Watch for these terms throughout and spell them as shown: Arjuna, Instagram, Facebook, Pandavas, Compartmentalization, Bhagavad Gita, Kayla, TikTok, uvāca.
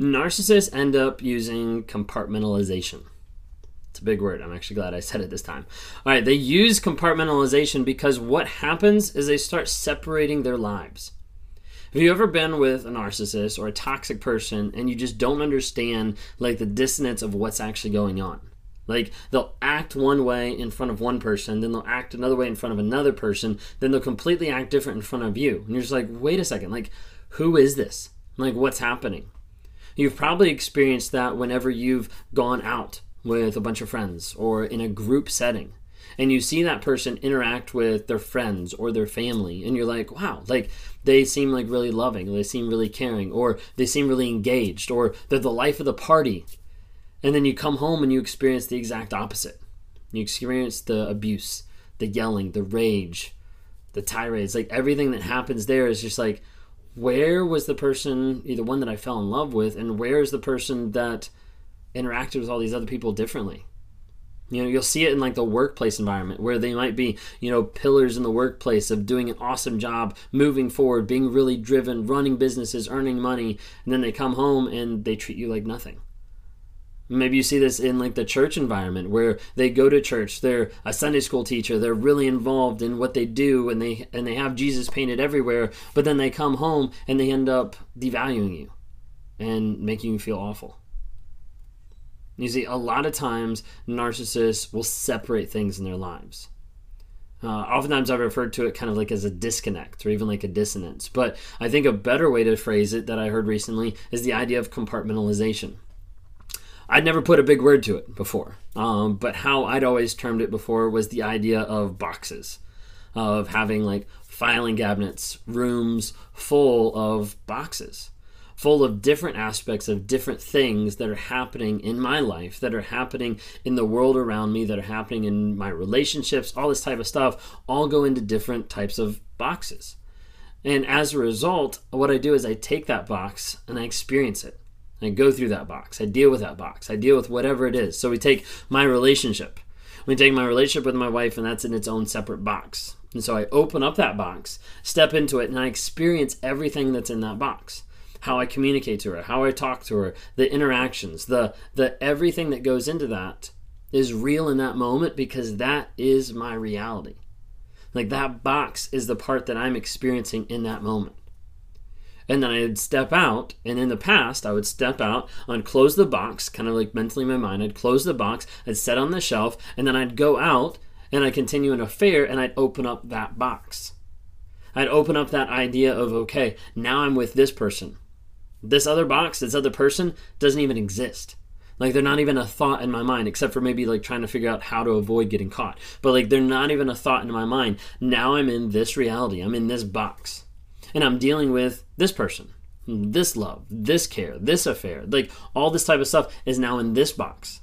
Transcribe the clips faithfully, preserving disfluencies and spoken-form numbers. Narcissists end up using compartmentalization. It's a big word. I'm actually glad I said it this time. All right, they use compartmentalization because what happens is they start separating their lives. Have you ever been with a narcissist or a toxic person and you just don't understand like the dissonance of what's actually going on? Like they'll act one way in front of one person, then they'll act another way in front of another person, then they'll completely act different in front of you. And you're just like, wait a second, like who is this? Like what's happening? You've probably experienced that whenever you've gone out with a bunch of friends or in a group setting and you see that person interact with their friends or their family and you're like, wow, like they seem like really loving, they seem really caring, or they seem really engaged, or they're the life of the party. And then you come home and you experience the exact opposite. You experience the abuse, the yelling, the rage, the tirades, like everything that happens there is just like, where was the person, the one that I fell in love with, and where is the person that interacted with all these other people differently? You know, you'll see it in like the workplace environment where they might be, you know, pillars in the workplace of doing an awesome job, moving forward, being really driven, running businesses, earning money, and then they come home and they treat you like nothing. Maybe you see this in like the church environment where they go to church, they're a Sunday school teacher, they're really involved in what they do, and they and they have Jesus painted everywhere, but then they come home and they end up devaluing you and making you feel awful. You see, a lot of times narcissists will separate things in their lives. Uh, oftentimes I've referred to it kind of like as a disconnect or even like a dissonance, but I think a better way to phrase it that I heard recently is the idea of compartmentalization. I'd never put a big word to it before, um, but how I'd always termed it before was the idea of boxes, of having like filing cabinets, rooms full of boxes, full of different aspects of different things that are happening in my life, that are happening in the world around me, that are happening in my relationships, all this type of stuff, all go into different types of boxes. And as a result, what I do is I take that box and I experience it. I go through that box. I deal with that box. I deal with whatever it is. So we take my relationship. We take my relationship with my wife, and that's in its own separate box. And so I open up that box, step into it, and I experience everything that's in that box. How I communicate to her, how I talk to her, the interactions, the the everything that goes into that is real in that moment because that is my reality. Like that box is the part that I'm experiencing in that moment. And then I would step out, and in the past, I would step out, I'd close the box, kind of like mentally in my mind, I'd close the box, I'd set it on the shelf, and then I'd go out, and I'd continue an affair, and I'd open up that box. I'd open up that idea of, okay, now I'm with this person. This other box, this other person doesn't even exist. Like they're not even a thought in my mind, except for maybe like trying to figure out how to avoid getting caught. But like they're not even a thought in my mind. Now I'm in this reality, I'm in this box. And I'm dealing with this person, this love, this care, this affair. Like all this type of stuff is now in this box.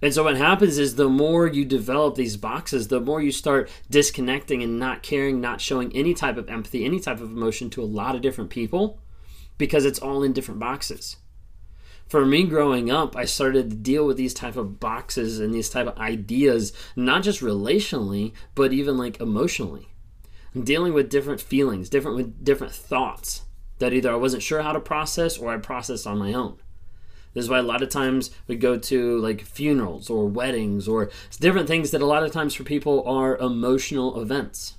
And so what happens is the more you develop these boxes, the more you start disconnecting and not caring, not showing any type of empathy, any type of emotion to a lot of different people because it's all in different boxes. For me growing up, I started to deal with these type of boxes and these type of ideas, not just relationally, but even like emotionally. I'm dealing with different feelings, different with different thoughts that either I wasn't sure how to process or I processed on my own. This is why a lot of times we go to like funerals or weddings or different things that a lot of times for people are emotional events.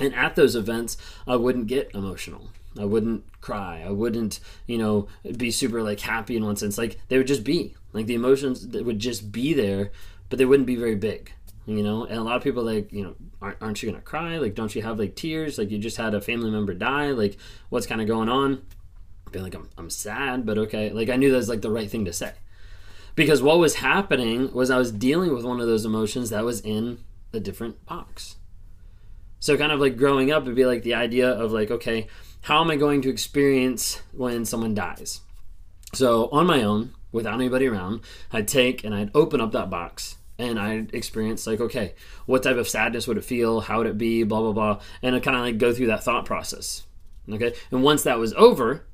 And at those events, I wouldn't get emotional. I wouldn't cry. I wouldn't, you know, be super like happy in one sense. Like they would just be, like the emotions that would just be there, but they wouldn't be very big. You know, and a lot of people like, you know, aren't, aren't you going to cry? Like, don't you have like tears? Like you just had a family member die. Like what's kind of going on? I feel like I'm, I'm sad, but okay. Like I knew that was like the right thing to say because what was happening was I was dealing with one of those emotions that was in a different box. So kind of like growing up, it'd be like the idea of like, okay, how am I going to experience when someone dies? So on my own, without anybody around, I'd take and I'd open up that box. And I experienced like, okay, what type of sadness would it feel? How would it be? Blah, blah, blah. And I kind of like go through that thought process. Okay. And once that was over,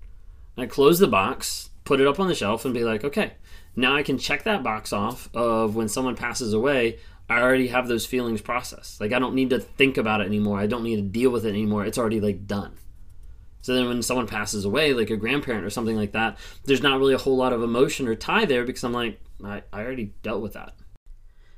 I closed the box, put it up on the shelf and be like, okay, now I can check that box off of when someone passes away. I already have those feelings processed. Like, I don't need to think about it anymore. I don't need to deal with it anymore. It's already, like, done. So then when someone passes away, like a grandparent or something like that, there's not really a whole lot of emotion or tie there because I'm like, I, I already dealt with that.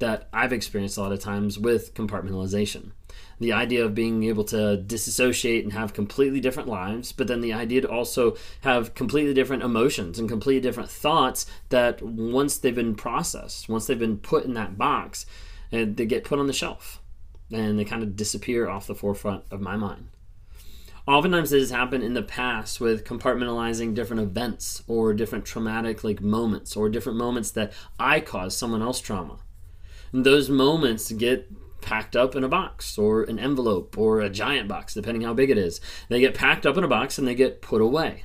that I've experienced a lot of times with compartmentalization. The idea of being able to disassociate and have completely different lives, but then the idea to also have completely different emotions and completely different thoughts that once they've been processed, once they've been put in that box, and they get put on the shelf and they kind of disappear off the forefront of my mind. Oftentimes this has happened in the past with compartmentalizing different events or different traumatic like moments or different moments that I caused someone else trauma. Those moments get packed up in a box or an envelope or a giant box, depending how big it is. They get packed up in a box and they get put away.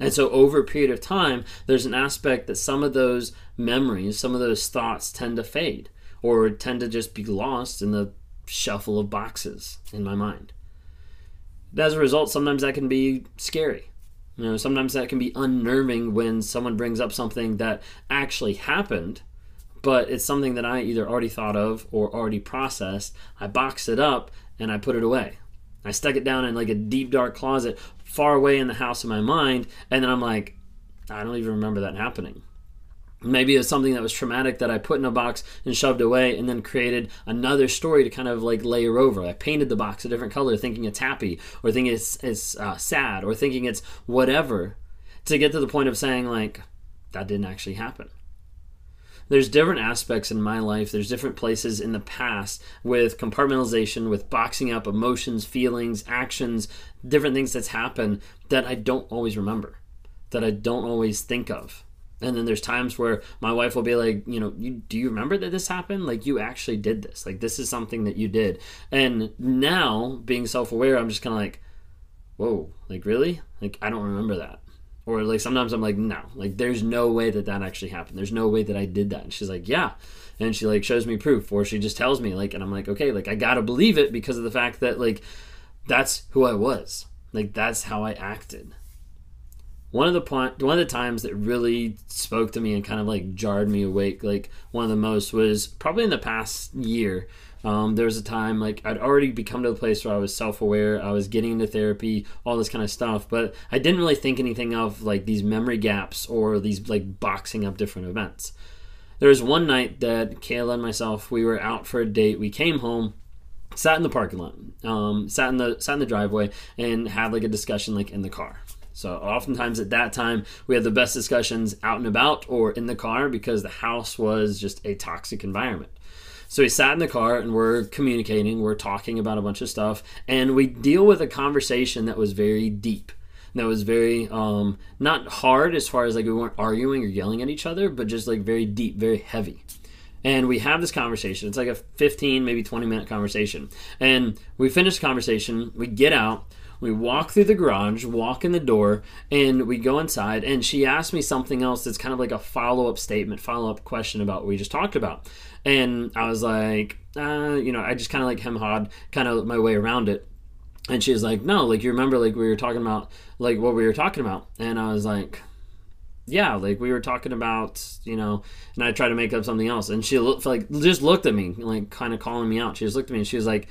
And so over a period of time, there's an aspect that some of those memories, some of those thoughts tend to fade or tend to just be lost in the shuffle of boxes in my mind. As a result, sometimes that can be scary. You know, sometimes that can be unnerving when someone brings up something that actually happened, but it's something that I either already thought of or already processed. I boxed it up and I put it away. I stuck it down in like a deep, dark closet far away in the house of my mind. And then I'm like, I don't even remember that happening. Maybe it was something that was traumatic that I put in a box and shoved away and then created another story to kind of like layer over. I painted the box a different color thinking it's happy or thinking it's, it's uh, sad or thinking it's whatever to get to the point of saying like, that didn't actually happen. There's different aspects in my life. There's different places in the past with compartmentalization, with boxing up emotions, feelings, actions, different things that's happened that I don't always remember, that I don't always think of. And then there's times where my wife will be like, you know, you, do you remember that this happened? Like, you actually did this. Like, this is something that you did. And now, being self-aware, I'm just kind of like, whoa, like, really? Like, I don't remember that. Or like sometimes I'm like, no, like there's no way that that actually happened. There's no way that I did that. And she's like, yeah. And she like shows me proof or she just tells me like, and I'm like, okay, like I gotta believe it because of the fact that like, that's who I was. Like that's how I acted. One of the point, one of the times that really spoke to me and kind of like jarred me awake, like one of the most was probably in the past year. Um, there was a time like I'd already become to the place where I was self-aware, I was getting into therapy, all this kind of stuff, but I didn't really think anything of like these memory gaps or these like boxing up different events. There was one night that Kayla and myself, we were out for a date. We came home, sat in the parking lot, um, sat in the sat in the driveway and had like a discussion like in the car. So oftentimes at that time, we had the best discussions out and about or in the car because the house was just a toxic environment. So we sat in the car and we're communicating, we're talking about a bunch of stuff, and we deal with a conversation that was very deep. That was very, um, not hard as far as like we weren't arguing or yelling at each other, but just like very deep, very heavy. And we have this conversation. It's like a fifteen, maybe twenty minute conversation. And we finish the conversation, we get out, we walk through the garage, walk in the door, and we go inside, and she asked me something else that's kind of like a follow-up statement, follow-up question about what we just talked about. And I was like, uh, you know, I just kind of like hem-hawed kind of my way around it. And she was like, no, like you remember like we were talking about like what we were talking about. And I was like, yeah, like we were talking about, you know, and I tried to make up something else. And she looked like just looked at me, like kind of calling me out. She just looked at me and she was like,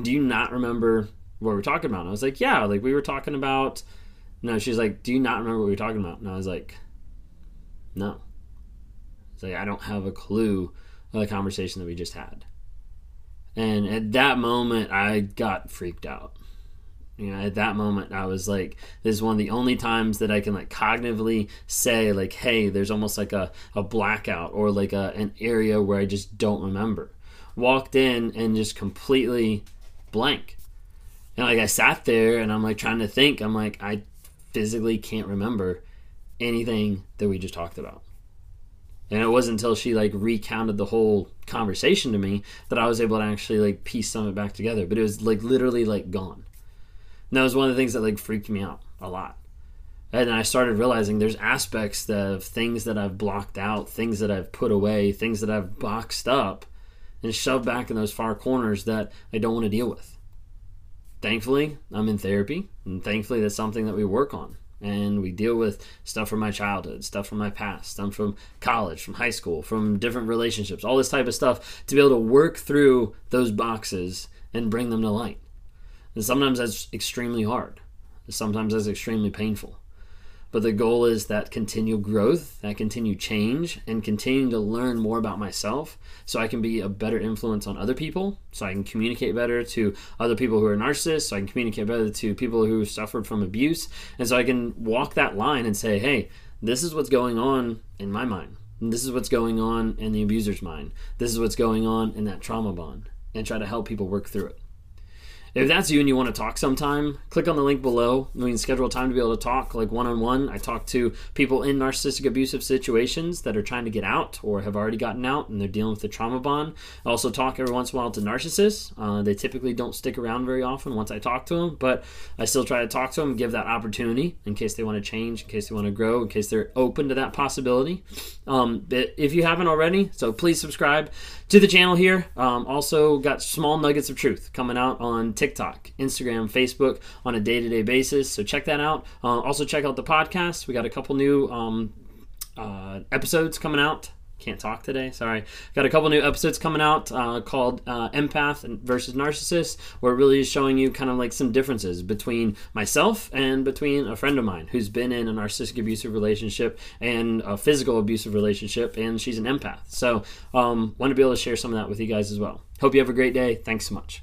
do you not remember what we're talking about? And I was like, yeah, like we were talking about, no, she's like, do you not remember what we were talking about? And I was like, no. It's like, I don't have a clue of the conversation that we just had. And at that moment, I got freaked out. You know, at that moment, I was like, this is one of the only times that I can like cognitively say like, hey, there's almost like a, a blackout or like a, an area where I just don't remember. Walked in and just completely blank. And like I sat there and I'm like trying to think. I'm like, I physically can't remember anything that we just talked about. And it wasn't until she like recounted the whole conversation to me that I was able to actually like piece some of it back together. But it was like literally like gone. And that was one of the things that like freaked me out a lot. And then I started realizing there's aspects of things that I've blocked out, things that I've put away, things that I've boxed up and shoved back in those far corners that I don't want to deal with. Thankfully, I'm in therapy, and thankfully that's something that we work on. And we deal with stuff from my childhood, stuff from my past, stuff from college, from high school, from different relationships, all this type of stuff to be able to work through those boxes and bring them to light. And sometimes that's extremely hard. Sometimes that's extremely painful. But the goal is that continued growth, that continued change, and continuing to learn more about myself so I can be a better influence on other people, so I can communicate better to other people who are narcissists, so I can communicate better to people who suffered from abuse, and so I can walk that line and say, hey, this is what's going on in my mind. This is what's going on in the abuser's mind. This is what's going on in that trauma bond, and try to help people work through it. If that's you and you want to talk sometime, click on the link below. We can schedule time to be able to talk like one-on-one. I talk to people in narcissistic abusive situations that are trying to get out or have already gotten out and they're dealing with the trauma bond. I also talk every once in a while to narcissists. Uh, they typically don't stick around very often once I talk to them, but I still try to talk to them, give that opportunity in case they want to change, in case they want to grow, in case they're open to that possibility. Um, if you haven't already, so please subscribe to the channel here. Um, also got small nuggets of truth coming out on TikTok, Instagram, Facebook on a day-to-day basis. So check that out. Uh, also check out the podcast. We got a couple new um, uh, episodes coming out. Can't talk today. Sorry. Got a couple new episodes coming out uh, called uh, Empath versus Narcissist, where it really is showing you kind of like some differences between myself and between a friend of mine who's been in a narcissistic abusive relationship and a physical abusive relationship, and she's an empath. So um, want to be able to share some of that with you guys as well. Hope you have a great day. Thanks so much.